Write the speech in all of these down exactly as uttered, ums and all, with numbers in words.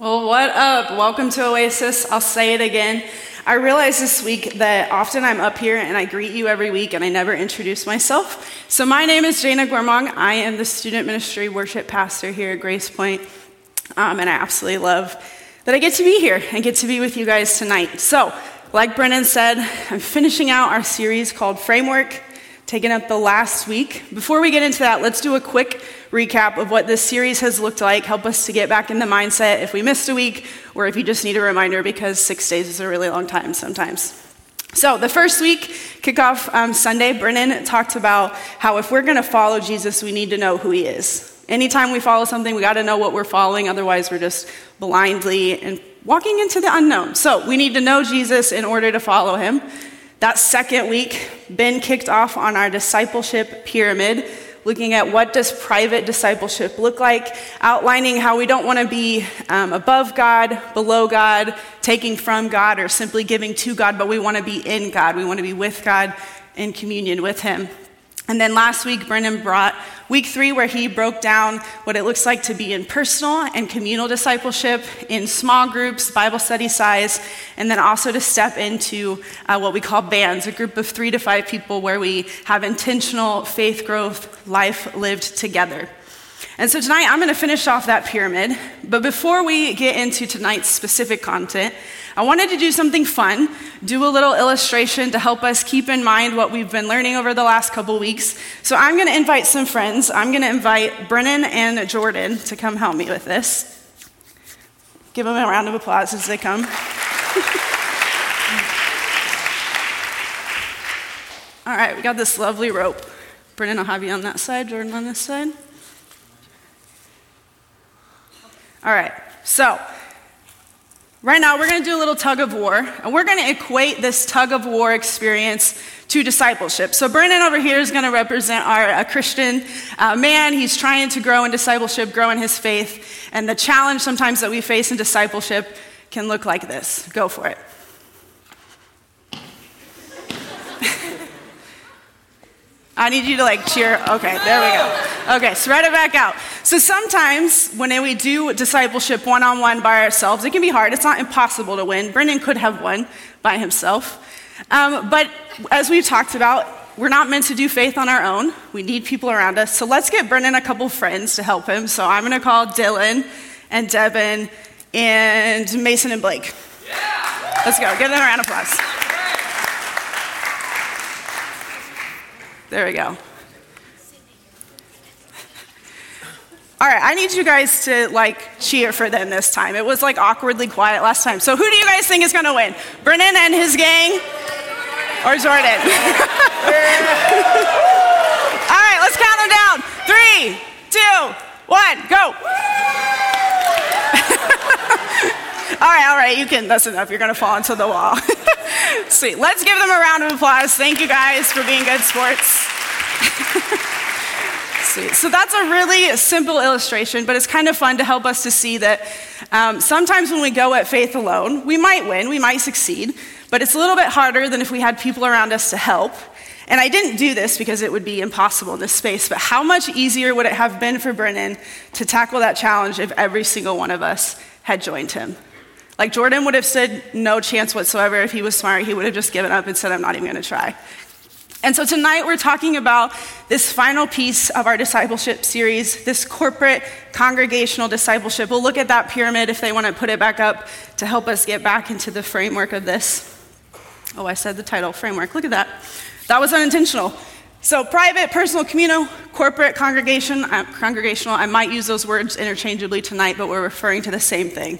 Well, what up? Welcome to Oasis. I'll say it again. I realized this week that often I'm up here and I greet you every week and I never introduce myself. So my name is Jana Gourmong. I am the student ministry worship pastor here at Grace Point. Um, and I absolutely love that I get to be here and get to be with you guys tonight. So like Brennan said, I'm finishing out our series called Framework, taking up the last week. Before we get into that, let's do a quick recap of what this series has looked like, help us to get back in the mindset if we missed a week or if you just need a reminder, because six days is a really long time sometimes. So the first week, kickoff um, Sunday, Brennan talked about how if we're going to follow Jesus, we need to know who he is. Anytime we follow something, we got to know what we're following, otherwise we're just blindly and walking into the unknown. So we need to know Jesus in order to follow him. That second week, Ben kicked off on our discipleship pyramid, looking at what does private discipleship look like, outlining how we don't want to be um, above God, below God, taking from God, or simply giving to God, but we want to be in God. We want to be with God in communion with him. And then last week, Brennan brought week three, where he broke down what it looks like to be in personal and communal discipleship, in small groups, Bible study size, and then also to step into uh, what we call bands, a group of three to five people where we have intentional faith growth, life lived together. And so tonight, I'm going to finish off that pyramid. But before we get into tonight's specific content, I wanted to do something fun, do a little illustration to help us keep in mind what we've been learning over the last couple weeks. So I'm going to invite some friends. I'm going to invite Brennan and Jordan to come help me with this. Give them a round of applause as they come. All right, we got this lovely rope. Brennan, I'll have you on that side, Jordan on this side. All right, so right now we're going to do a little tug of war, and we're going to equate this tug of war experience to discipleship. So Brennan over here is going to represent our a Christian uh, man. He's trying to grow in discipleship, grow in his faith, and the challenge sometimes that we face in discipleship can look like this. Go for it. I need you to like cheer. Okay, there we go. Okay, so write it back out. So sometimes when we do discipleship one-on-one by ourselves, it can be hard. It's not impossible to win. Brennan could have won by himself. Um, but as we've talked about, we're not meant to do faith on our own. We need people around us. So let's get Brennan a couple friends to help him. So I'm going to call Dylan and Devin and Mason and Blake. Yeah. Let's go. Give them a round of applause. There we go. All right, I need you guys to like cheer for them this time. It was like awkwardly quiet last time. So who do you guys think is going to win? Brennan and his gang or Jordan? All right, let's count them down. Three, two, one, go. All right, all right, you can, that's enough. You're going to fall into the wall. Sweet. Let's give them a round of applause. Thank you guys for being good sports. Sweet. So that's a really simple illustration, but it's kind of fun to help us to see that um, sometimes when we go at faith alone, we might win, we might succeed, but it's a little bit harder than if we had people around us to help. And I didn't do this because it would be impossible in this space, but how much easier would it have been for Brennan to tackle that challenge if every single one of us had joined him? Like Jordan would have said no chance whatsoever. If he was smart, he would have just given up and said, I'm not even going to try. And so tonight we're talking about this final piece of our discipleship series, this corporate congregational discipleship. We'll look at that pyramid if they want to put it back up to help us get back into the framework of this. Oh, I said the title, framework. Look at that. That was unintentional. So private, personal, communal, corporate, congregation, uh, congregational. I might use those words interchangeably tonight, but we're referring to the same thing.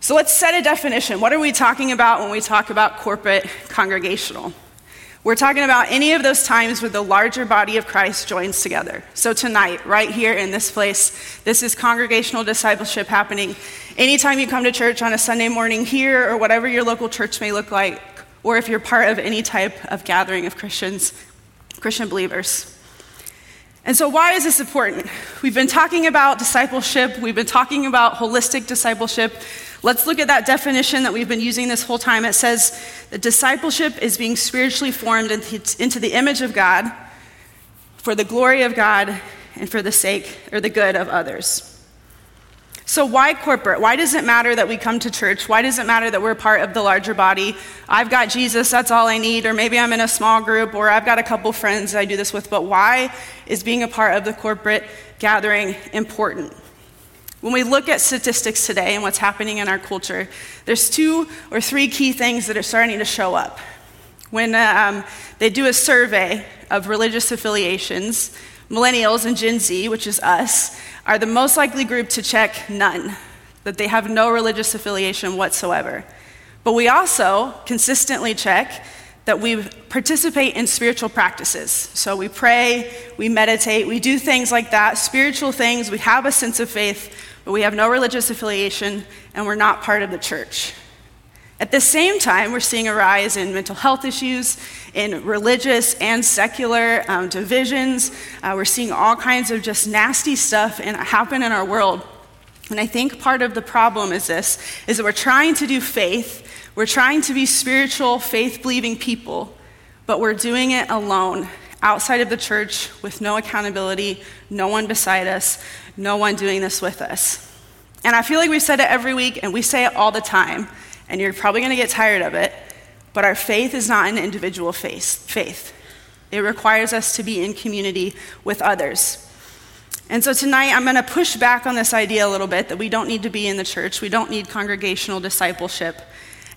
So let's set a definition. What are we talking about when we talk about corporate congregational? We're talking about any of those times where the larger body of Christ joins together. So tonight, right here in this place, this is congregational discipleship happening. Anytime you come to church on a Sunday morning here or whatever your local church may look like, or if you're part of any type of gathering of Christians, Christian believers. And so why is this important? We've been talking about discipleship. We've been talking about holistic discipleship. Let's look at that definition that we've been using this whole time. It says that discipleship is being spiritually formed into the image of God for the glory of God and for the sake or the good of others. So why corporate? Why does it matter that we come to church? Why does it matter that we're part of the larger body? I've got Jesus, that's all I need, or maybe I'm in a small group, or I've got a couple friends that I do this with, but why is being a part of the corporate gathering important? When we look at statistics today and what's happening in our culture, there's two or three key things that are starting to show up. When um, they do a survey of religious affiliations, millennials and Gen Z, which is us, are the most likely group to check none, that they have no religious affiliation whatsoever. But we also consistently check that we participate in spiritual practices. So we pray, we meditate, we do things like that, spiritual things, we have a sense of faith, but we have no religious affiliation and we're not part of the church. At the same time, we're seeing a rise in mental health issues, in religious and secular um, divisions. Uh, we're seeing all kinds of just nasty stuff and happen in our world. And I think part of the problem is this, is that we're trying to do faith, we're trying to be spiritual, faith-believing people, but we're doing it alone, outside of the church, with no accountability, no one beside us, no one doing this with us. And I feel like we've said it every week, and we say it all the time, and you're probably gonna get tired of it, but our faith is not an individual faith. It requires us to be in community with others. And so tonight I'm gonna push back on this idea a little bit that we don't need to be in the church, we don't need congregational discipleship.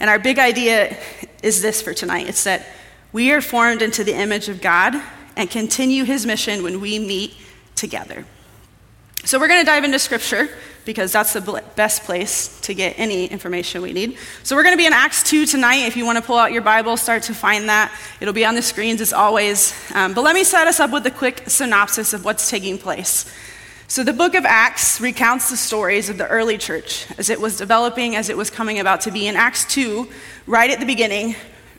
And our big idea is this for tonight, it's that we are formed into the image of God and continue his mission when we meet together. So we're gonna dive into scripture, because that's the best place to get any information we need. So we're gonna be in Acts two tonight. If you wanna pull out your Bible, start to find that. It'll be on the screens as always. Um, but let me set us up with a quick synopsis of what's taking place. So the book of Acts recounts the stories of the early church as it was developing, as it was coming about to be. In Acts two, right at the beginning,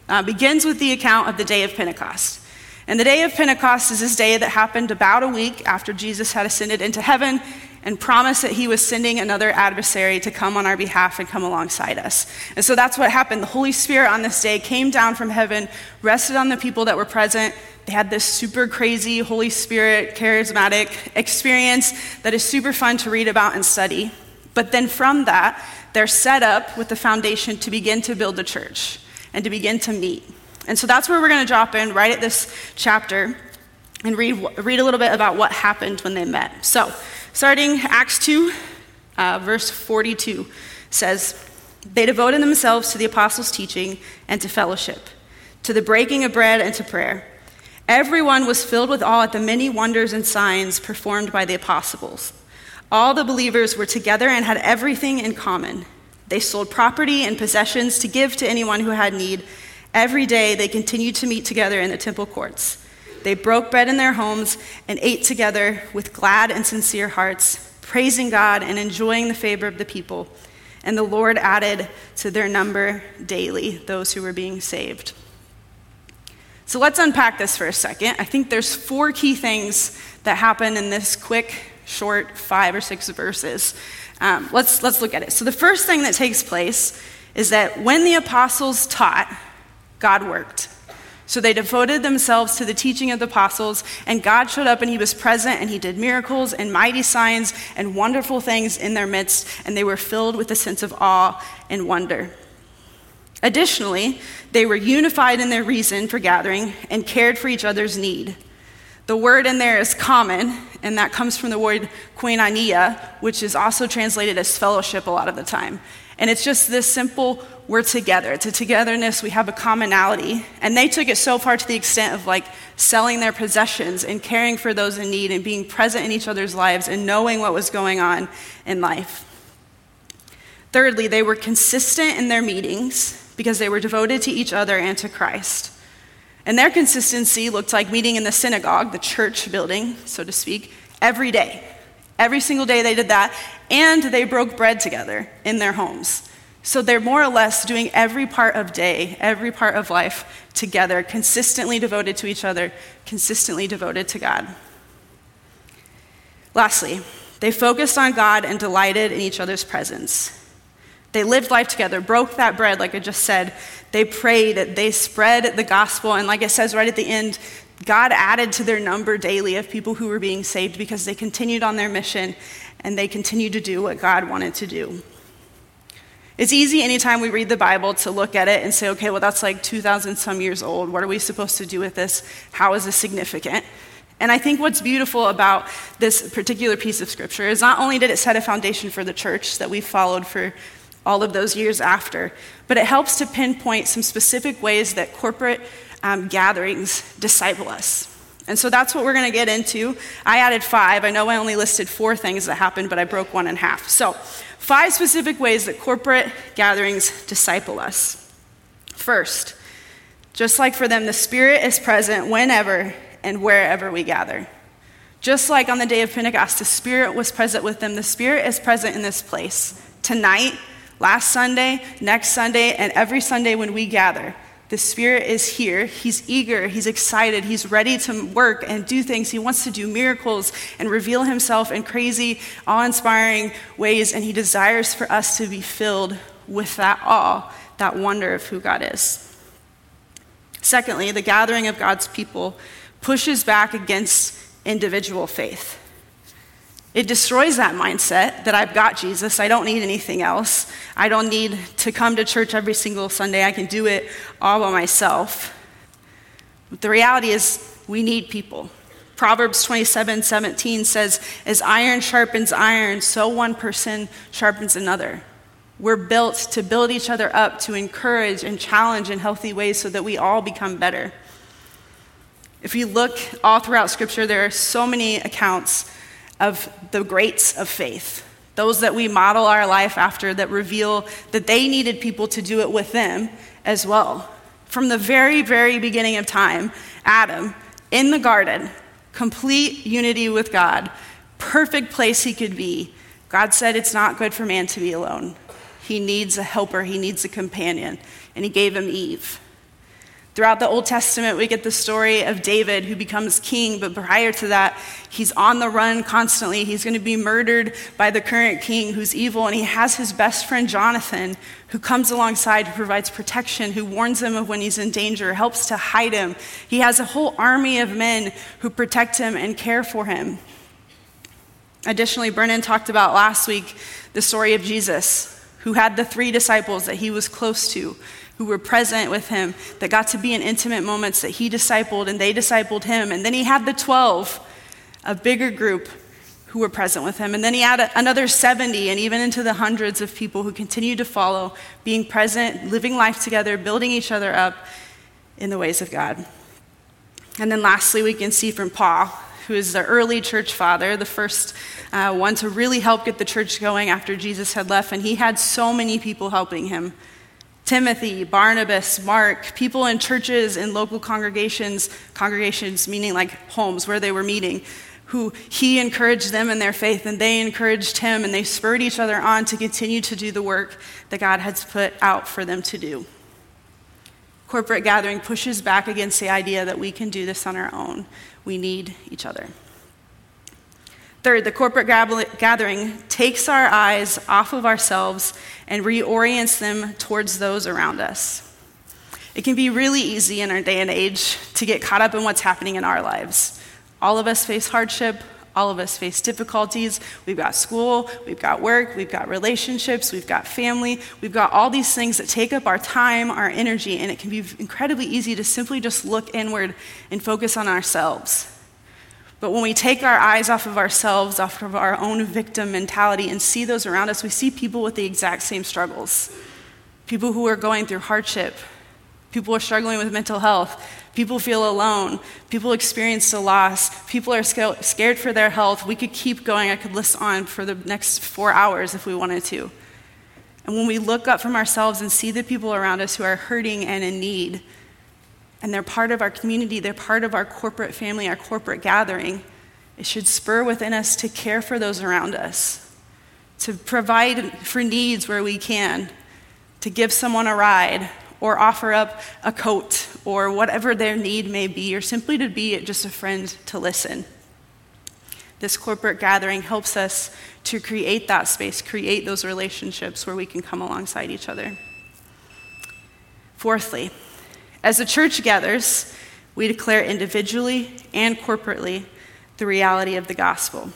uh, begins with the account of the day of Pentecost. And the day of Pentecost is this day that happened about a week after Jesus had ascended into heaven and promised that he was sending another adversary to come on our behalf and come alongside us. And so that's what happened. The Holy Spirit on this day came down from heaven, rested on the people that were present. They had this super crazy Holy Spirit charismatic experience that is super fun to read about and study. But then from that, they're set up with the foundation to begin to build the church and to begin to meet. And so that's where we're gonna drop in right at this chapter and read, read a little bit about what happened when they met. So starting Acts two, uh, verse forty-two says, "They devoted themselves to the apostles' teaching and to fellowship, to the breaking of bread and to prayer. Everyone was filled with awe at the many wonders and signs performed by the apostles. All the believers were together and had everything in common. They sold property and possessions to give to anyone who had need. Every day they continued to meet together in the temple courts. They broke bread in their homes and ate together with glad and sincere hearts, praising God and enjoying the favor of the people. And the Lord added to their number daily those who were being saved." So let's unpack this for a second. I think there's four key things that happen in this quick, short five or six verses. Um, let's, let's look at it. So the first thing that takes place is that when the apostles taught, God worked. So they devoted themselves to the teaching of the apostles, and God showed up and he was present and he did miracles and mighty signs and wonderful things in their midst, and they were filled with a sense of awe and wonder. Additionally, they were unified in their reason for gathering and cared for each other's need. The word in there is common, and that comes from the word koinonia, which is also translated as fellowship a lot of the time. And it's just this simple, we're together. It's a togetherness, we have a commonality. And they took it so far to the extent of like selling their possessions and caring for those in need and being present in each other's lives and knowing what was going on in life. Thirdly, they were consistent in their meetings because they were devoted to each other and to Christ. And their consistency looked like meeting in the synagogue, the church building, so to speak, every day. Every single day they did that, and they broke bread together in their homes. So they're more or less doing every part of day, every part of life together, consistently devoted to each other, consistently devoted to God. Lastly, they focused on God and delighted in each other's presence. They lived life together, broke that bread, like I just said. They prayed, they spread the gospel, and like it says right at the end, God added to their number daily of people who were being saved because they continued on their mission and they continued to do what God wanted to do. It's easy anytime we read the Bible to look at it and say, okay, well, that's like two thousand some years old. What are we supposed to do with this? How is this significant? And I think what's beautiful about this particular piece of scripture is not only did it set a foundation for the church that we followed for all of those years after, but it helps to pinpoint some specific ways that corporate um, gatherings disciple us. And so that's what we're going to get into. I added five. I know I only listed four things that happened, but I broke one in half. So five specific ways that corporate gatherings disciple us. First, just like for them, the Spirit is present whenever and wherever we gather. Just like on the day of Pentecost, the Spirit was present with them. The Spirit is present in this place tonight, last Sunday, next Sunday, and every Sunday when we gather. The Spirit is here. He's eager. He's excited. He's ready to work and do things. He wants to do miracles and reveal himself in crazy, awe-inspiring ways, and he desires for us to be filled with that awe, that wonder of who God is. Secondly, the gathering of God's people pushes back against individual faith. It destroys that mindset that I've got Jesus, I don't need anything else. I don't need to come to church every single Sunday. I can do it all by myself. But the reality is we need people. Proverbs twenty-seven seventeen says, as iron sharpens iron, so one person sharpens another. We're built to build each other up, to encourage and challenge in healthy ways so that we all become better. If you look all throughout Scripture, there are so many accounts of the greats of faith, those that we model our life after that reveal that they needed people to do it with them as well. From the very, very beginning of time, Adam, in the garden, complete unity with God, perfect place he could be. God said it's not good for man to be alone. He needs a helper, he needs a companion, and he gave him Eve. Throughout the Old Testament, we get the story of David who becomes king, but prior to that, he's on the run constantly. He's going to be murdered by the current king who's evil, and he has his best friend, Jonathan, who comes alongside, who provides protection, who warns him of when he's in danger, helps to hide him. He has a whole army of men who protect him and care for him. Additionally, Brennan talked about last week the story of Jesus, who had the three disciples that he was close to, who were present with him, that got to be in intimate moments that he discipled and they discipled him. And then he had the twelve, a bigger group, who were present with him. And then he had another seventy and even into the hundreds of people who continued to follow, being present, living life together, building each other up in the ways of God. And then lastly, we can see from Paul, who is the early church father, the first uh, one to really help get the church going after Jesus had left. And he had so many people helping him. Timothy, Barnabas, Mark, people in churches, in local congregations, congregations meaning like homes where they were meeting, who he encouraged them in their faith and they encouraged him and they spurred each other on to continue to do the work that God has put out for them to do. Corporate gathering pushes back against the idea that we can do this on our own. We need each other. Third, the corporate gathering takes our eyes off of ourselves and reorients them towards those around us. It can be really easy in our day and age to get caught up in what's happening in our lives. All of us face hardship. All of us face difficulties. We've got school. We've got work. We've got relationships. We've got family. We've got all these things that take up our time, our energy, and it can be incredibly easy to simply just look inward and focus on ourselves. But when we take our eyes off of ourselves, off of our own victim mentality, and see those around us, we see people with the exact same struggles. People who are going through hardship. People are struggling with mental health. People feel alone. People experience a loss. People are scared for their health. We could keep going. I could list on for the next four hours if we wanted to. And when we look up from ourselves and see the people around us who are hurting and in need, and they're part of our community, they're part of our corporate family, our corporate gathering, it should spur within us to care for those around us, to provide for needs where we can, to give someone a ride, or offer up a coat, or whatever their need may be, or simply to be just a friend to listen. This corporate gathering helps us to create that space, create those relationships where we can come alongside each other. Fourthly, as the church gathers, we declare individually and corporately the reality of the gospel.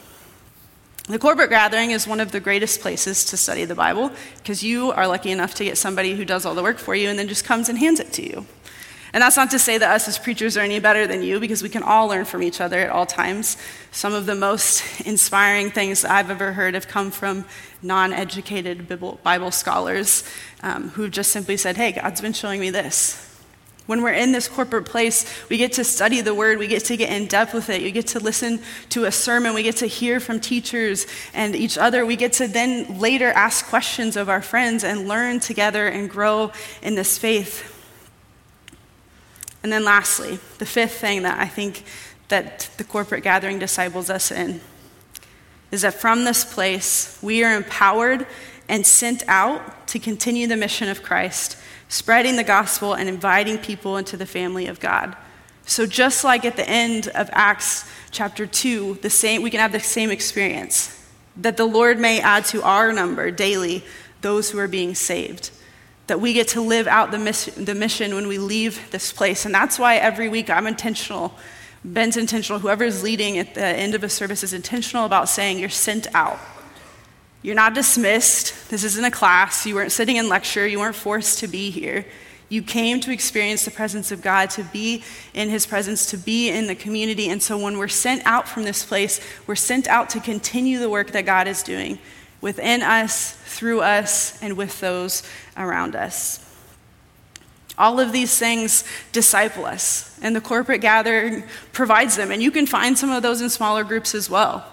The corporate gathering is one of the greatest places to study the Bible because you are lucky enough to get somebody who does all the work for you and then just comes and hands it to you. And that's not to say that us as preachers are any better than you, because we can all learn from each other at all times. Some of the most inspiring things that I've ever heard have come from non-educated Bible scholars um, who've just simply said, hey, God's been showing me this. When we're in this corporate place, we get to study the word, we get to get in depth with it, we get to listen to a sermon, we get to hear from teachers and each other, we get to then later ask questions of our friends and learn together and grow in this faith. And then lastly, the fifth thing that I think that the corporate gathering disciples us in is that from this place, we are empowered and sent out to continue the mission of Christ, spreading the gospel and inviting people into the family of God. So just like at the end of Acts chapter two, the same, we can have the same experience, that the Lord may add to our number daily those who are being saved, that we get to live out the, miss, the mission when we leave this place. And that's why every week I'm intentional, Ben's intentional, whoever's leading at the end of a service is intentional about saying you're sent out. You're not dismissed. This isn't a class. You weren't sitting in lecture. You weren't forced to be here. You came to experience the presence of God, to be in his presence, to be in the community. And so when we're sent out from this place, we're sent out to continue the work that God is doing within us, through us, and with those around us. All of these things disciple us, and the corporate gathering provides them. And you can find some of those in smaller groups as well.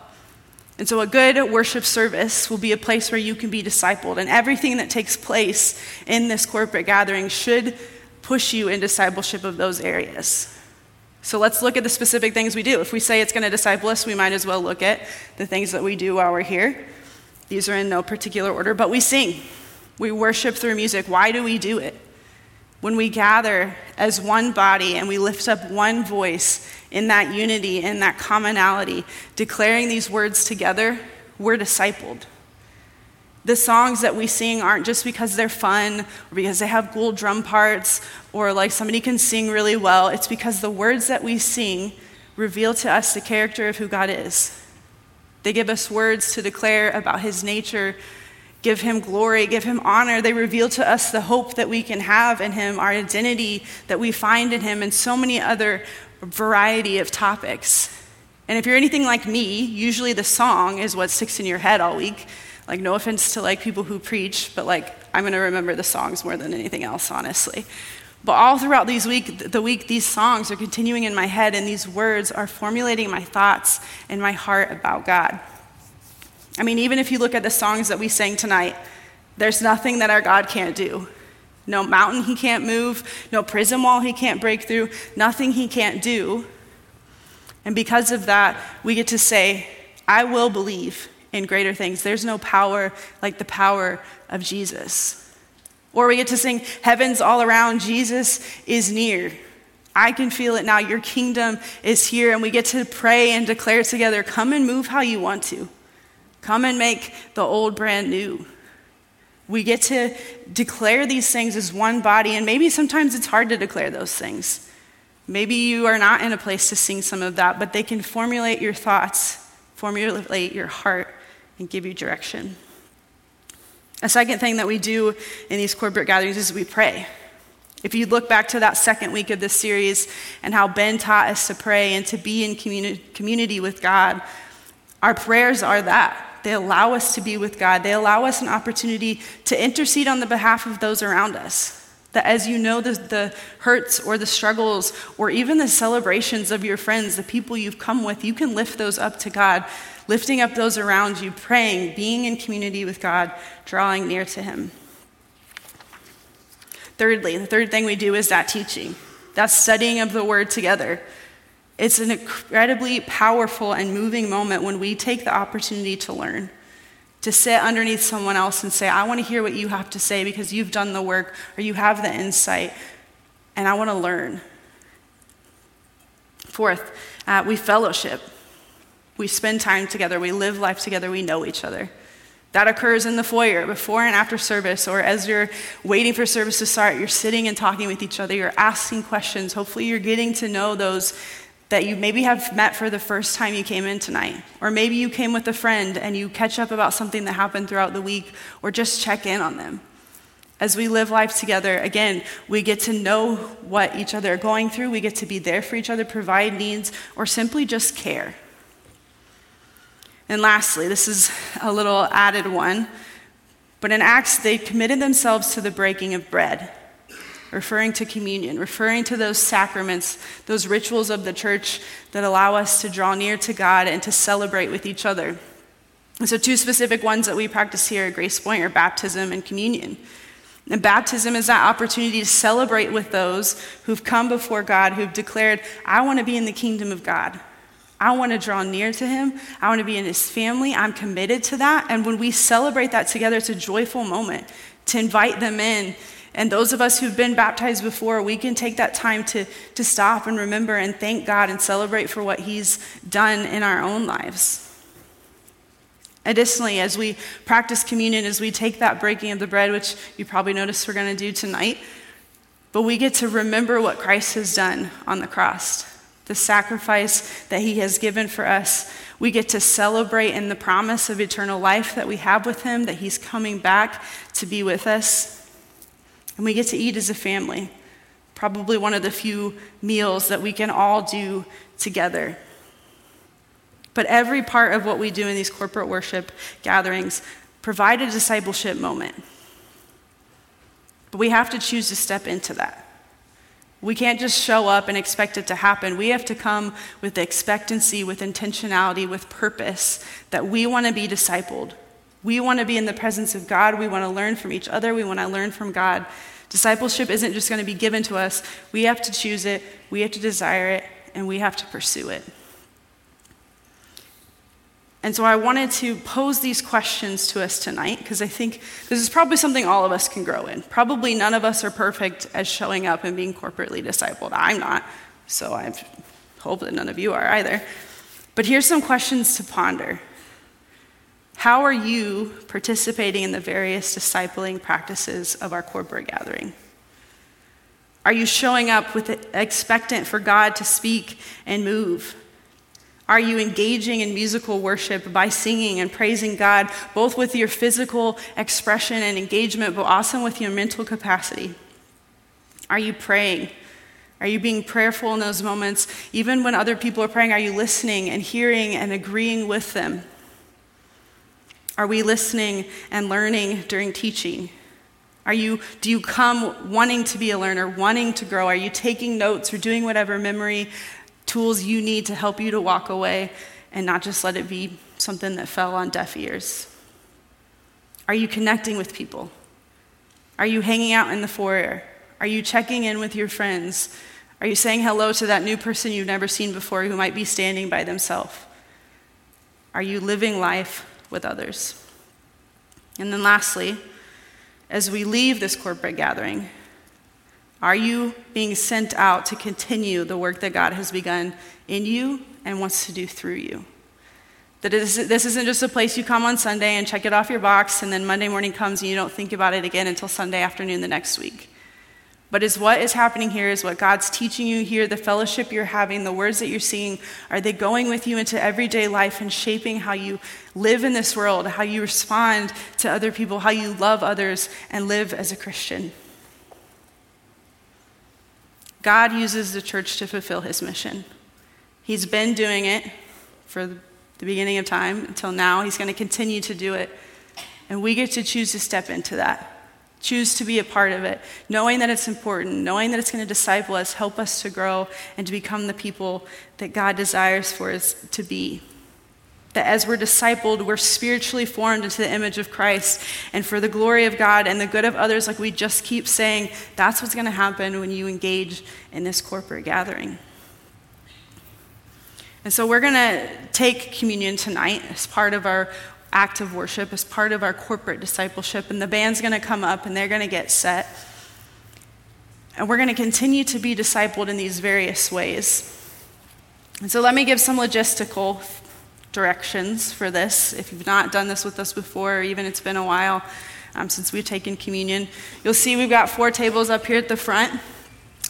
And so a good worship service will be a place where you can be discipled. And everything that takes place in this corporate gathering should push you in discipleship of those areas. So let's look at the specific things we do. If we say it's going to disciple us, we might as well look at the things that we do while we're here. These are in no particular order, but we sing. We worship through music. Why do we do it? When we gather as one body and we lift up one voice in that unity, in that commonality, declaring these words together, we're discipled. The songs that we sing aren't just because they're fun or because they have cool drum parts or like somebody can sing really well. It's because the words that we sing reveal to us the character of who God is. They give us words to declare about his nature, give him glory, give him honor. They reveal to us the hope that we can have in him, our identity that we find in him, and so many other variety of topics. And if you're anything like me, usually the song is what sticks in your head all week. Like, no offense to like people who preach, but like I'm gonna remember the songs more than anything else, honestly. But all throughout these week, the week, these songs are continuing in my head, and these words are formulating my thoughts and my heart about God. I mean, even if you look at the songs that we sang tonight, there's nothing that our God can't do. No mountain he can't move, no prison wall he can't break through, nothing he can't do. And because of that, we get to say, I will believe in greater things. There's no power like the power of Jesus. Or we get to sing, heaven's all around, Jesus is near. I can feel it now, your kingdom is here. And we get to pray and declare together, come and move how you want to. Come and make the old brand new. We get to declare these things as one body, and maybe sometimes it's hard to declare those things. Maybe you are not in a place to sing some of that, but they can formulate your thoughts, formulate your heart, and give you direction. A second thing that we do in these corporate gatherings is we pray. If you look back to that second week of this series and how Ben taught us to pray and to be in communi- community with God, our prayers are that. They allow us to be with God. They allow us an opportunity to intercede on the behalf of those around us. That as you know the, the hurts or the struggles or even the celebrations of your friends, the people you've come with, you can lift those up to God, lifting up those around you, praying, being in community with God, drawing near to him. Thirdly, the third thing we do is that teaching, that studying of the word together. It's an incredibly powerful and moving moment when we take the opportunity to learn, to sit underneath someone else and say, I want to hear what you have to say because you've done the work or you have the insight, and I want to learn. Fourth, uh, we fellowship. We spend time together. We live life together. We know each other. That occurs in the foyer, before and after service, or as you're waiting for service to start, you're sitting and talking with each other, you're asking questions. Hopefully you're getting to know those that you maybe have met for the first time you came in tonight. Or maybe you came with a friend and you catch up about something that happened throughout the week, or just check in on them. As we live life together, again, we get to know what each other are going through, we get to be there for each other, provide needs, or simply just care. And lastly, this is a little added one, but in Acts, they committed themselves to the breaking of bread, referring to communion, referring to those sacraments, those rituals of the church that allow us to draw near to God and to celebrate with each other. And so two specific ones that we practice here at Grace Point are baptism and communion. And baptism is that opportunity to celebrate with those who've come before God, who've declared, I want to be in the kingdom of God. I want to draw near to him. I want to be in his family. I'm committed to that. And when we celebrate that together, it's a joyful moment to invite them in. And those of us who've been baptized before, we can take that time to, to stop and remember and thank God and celebrate for what he's done in our own lives. Additionally, as we practice communion, as we take that breaking of the bread, which you probably noticed we're going to do tonight, but we get to remember what Christ has done on the cross. The sacrifice that he has given for us. We get to celebrate in the promise of eternal life that we have with him, that he's coming back to be with us. And we get to eat as a family. Probably one of the few meals that we can all do together. But every part of what we do in these corporate worship gatherings provide a discipleship moment. But we have to choose to step into that. We can't just show up and expect it to happen. We have to come with expectancy, with intentionality, with purpose, that we want to be discipled. We want to be in the presence of God. We want to learn from each other. We want to learn from God. Discipleship isn't just going to be given to us. We have to choose it. We have to desire it. And we have to pursue it. And so I wanted to pose these questions to us tonight, because I think this is probably something all of us can grow in. Probably none of us are perfect at showing up and being corporately discipled. I'm not, so I hope that none of you are either. But here's some questions to ponder. How are you participating in the various discipling practices of our corporate gathering? Are you showing up with expectant for God to speak and move? Are you engaging in musical worship by singing and praising God, both with your physical expression and engagement, but also with your mental capacity? Are you praying? Are you being prayerful in those moments? Even when other people are praying, are you listening and hearing and agreeing with them? Are we listening and learning during teaching? Are you, do you come wanting to be a learner, wanting to grow? Are you taking notes or doing whatever memory tools you need to help you to walk away and not just let it be something that fell on deaf ears? Are you connecting with people? Are you hanging out in the foyer? Are you checking in with your friends? Are you saying hello to that new person you've never seen before who might be standing by themselves? Are you living life with others? And then lastly, as we leave this corporate gathering, are you being sent out to continue the work that God has begun in you and wants to do through you? That this isn't just a place you come on Sunday and check it off your box, and then Monday morning comes and you don't think about it again until Sunday afternoon the next week. But is what is happening here, is what God's teaching you here, the fellowship you're having, the words that you're singing, are they going with you into everyday life and shaping how you live in this world, how you respond to other people, how you love others and live as a Christian? God uses the church to fulfill his mission. He's been doing it for the beginning of time until now. He's going to continue to do it. And we get to choose to step into that, choose to be a part of it, knowing that it's important, knowing that it's going to disciple us, help us to grow, and to become the people that God desires for us to be. That as we're discipled, we're spiritually formed into the image of Christ. And for the glory of God and the good of others, like we just keep saying, that's what's going to happen when you engage in this corporate gathering. And so we're going to take communion tonight as part of our act of worship, as part of our corporate discipleship. And the band's going to come up and they're going to get set. And we're going to continue to be discipled in these various ways. And so let me give some logistical directions for this. If you've not done this with us before, or even it's been a while um, since we've taken communion, you'll see we've got four tables up here at the front.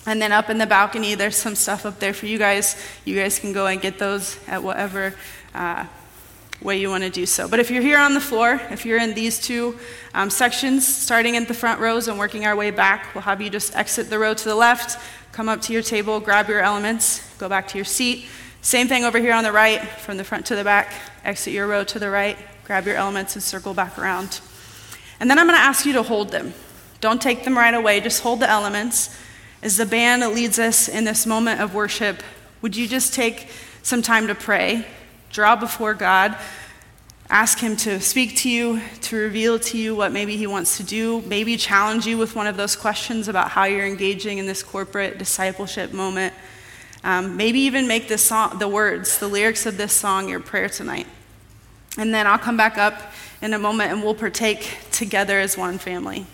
And then up in the balcony, there's some stuff up there for you guys. You guys can go and get those at whatever uh, way you want to do so. But if you're here on the floor, if you're in these two um, sections, starting at the front rows and working our way back, we'll have you just exit the row to the left, come up to your table, grab your elements, go back to your seat. Same thing over here on the right, from the front to the back, exit your row to the right, grab your elements and circle back around. And then I'm going to ask you to hold them. Don't take them right away, just hold the elements. As the band leads us in this moment of worship, would you just take some time to pray, draw before God, ask him to speak to you, to reveal to you what maybe he wants to do, maybe challenge you with one of those questions about how you're engaging in this corporate discipleship moment. Um, maybe even make this song, the words, the lyrics of this song, your prayer tonight. And then I'll come back up in a moment and we'll partake together as one family.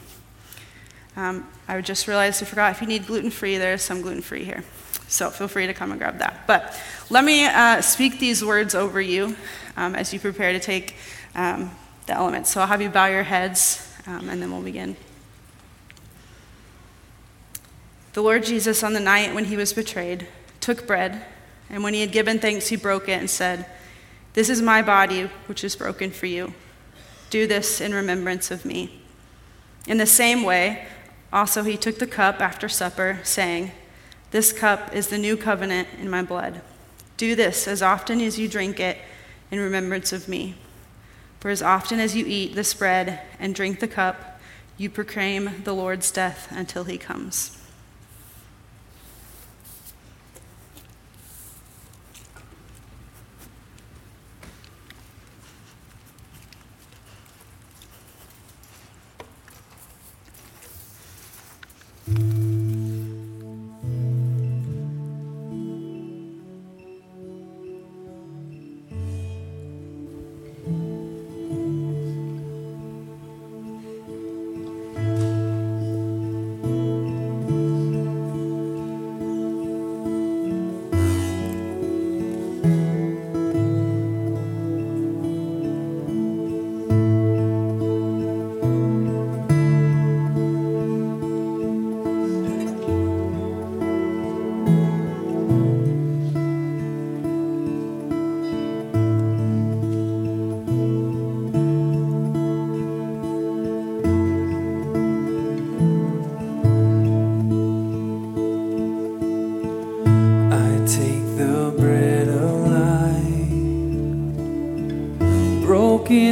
Um, I just realized I forgot, if you need gluten-free, there's some gluten-free here. So feel free to come and grab that. But let me uh, speak these words over you um, as you prepare to take um, the elements. So I'll have you bow your heads, um, and then we'll begin. The Lord Jesus, on the night when he was betrayed, took bread, and when he had given thanks, he broke it and said, "This is my body, which is broken for you. Do this in remembrance of me." In the same way, also he took the cup after supper, saying, "This cup is the new covenant in my blood. Do this as often as you drink it in remembrance of me. For as often as you eat this bread and drink the cup, you proclaim the Lord's death until he comes."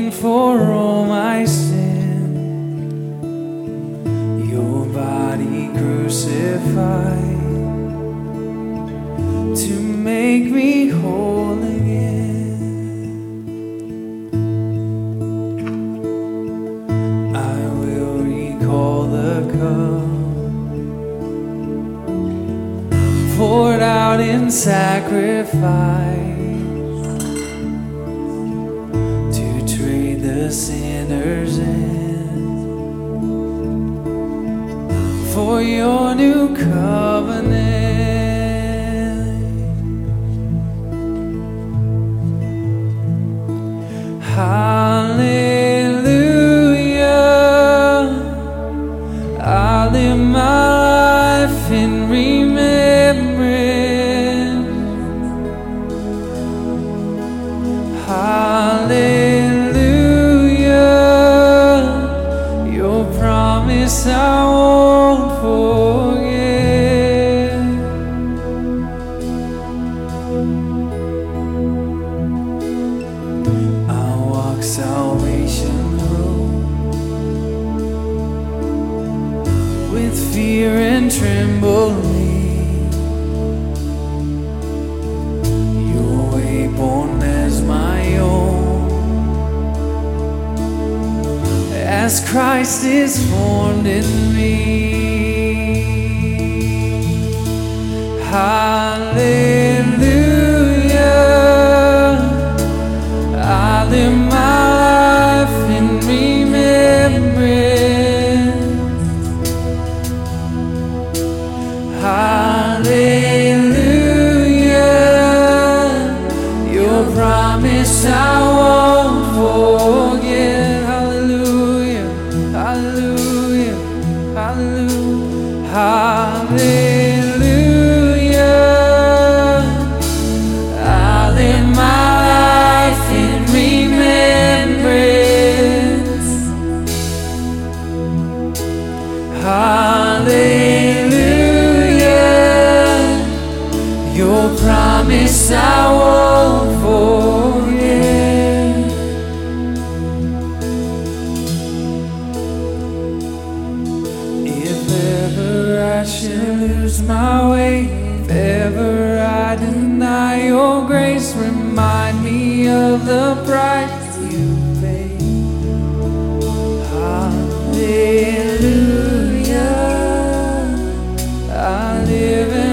For all my sin, your body crucified to make me whole again. I will recall the cup poured out in sacrifice. Sinners in for your new covenant. Hallelujah, I live my life in remembrance. Hallelujah. I won't forget. I walk salvation road with fear and trembling. Your way born as my own, as Christ is formed in me. Hallelujah, I live my life in remembrance. Hallelujah, your promise hallelujah, hallelujah. I live my life in remembrance, hallelujah. Your promise I won't forget. My way, if ever I deny your grace, remind me of the price you paid. Hallelujah, I live in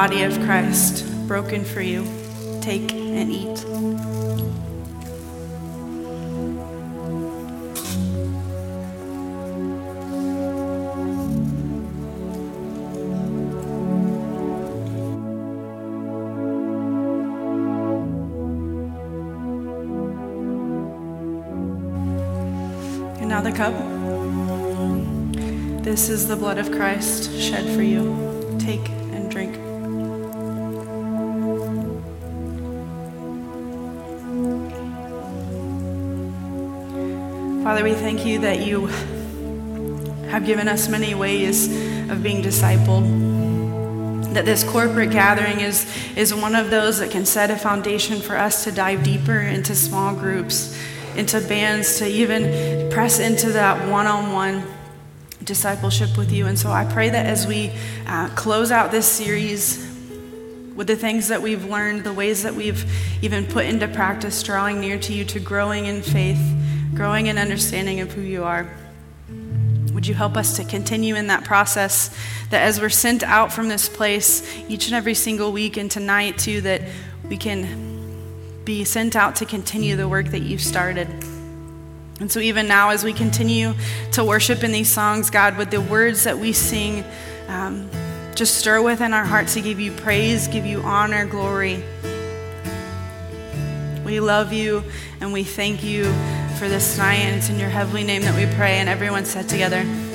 body of Christ, broken for you. Take and eat. And now the cup. This is the blood of Christ shed for you. Take and drink. Father, we thank you that you have given us many ways of being discipled, that this corporate gathering is, is one of those that can set a foundation for us to dive deeper into small groups, into bands, to even press into that one-on-one discipleship with you. And so I pray that as we uh, close out this series with the things that we've learned, the ways that we've even put into practice, drawing near to you, to growing in faith, growing in understanding of who you are. Would you help us to continue in that process, that as we're sent out from this place each and every single week and tonight too, that we can be sent out to continue the work that you've started. And so even now as we continue to worship in these songs, God, would the words that we sing um, just stir within our hearts to give you praise, give you honor, glory. We love you and we thank you for this night, and it's in your heavenly name that we pray, and everyone said together.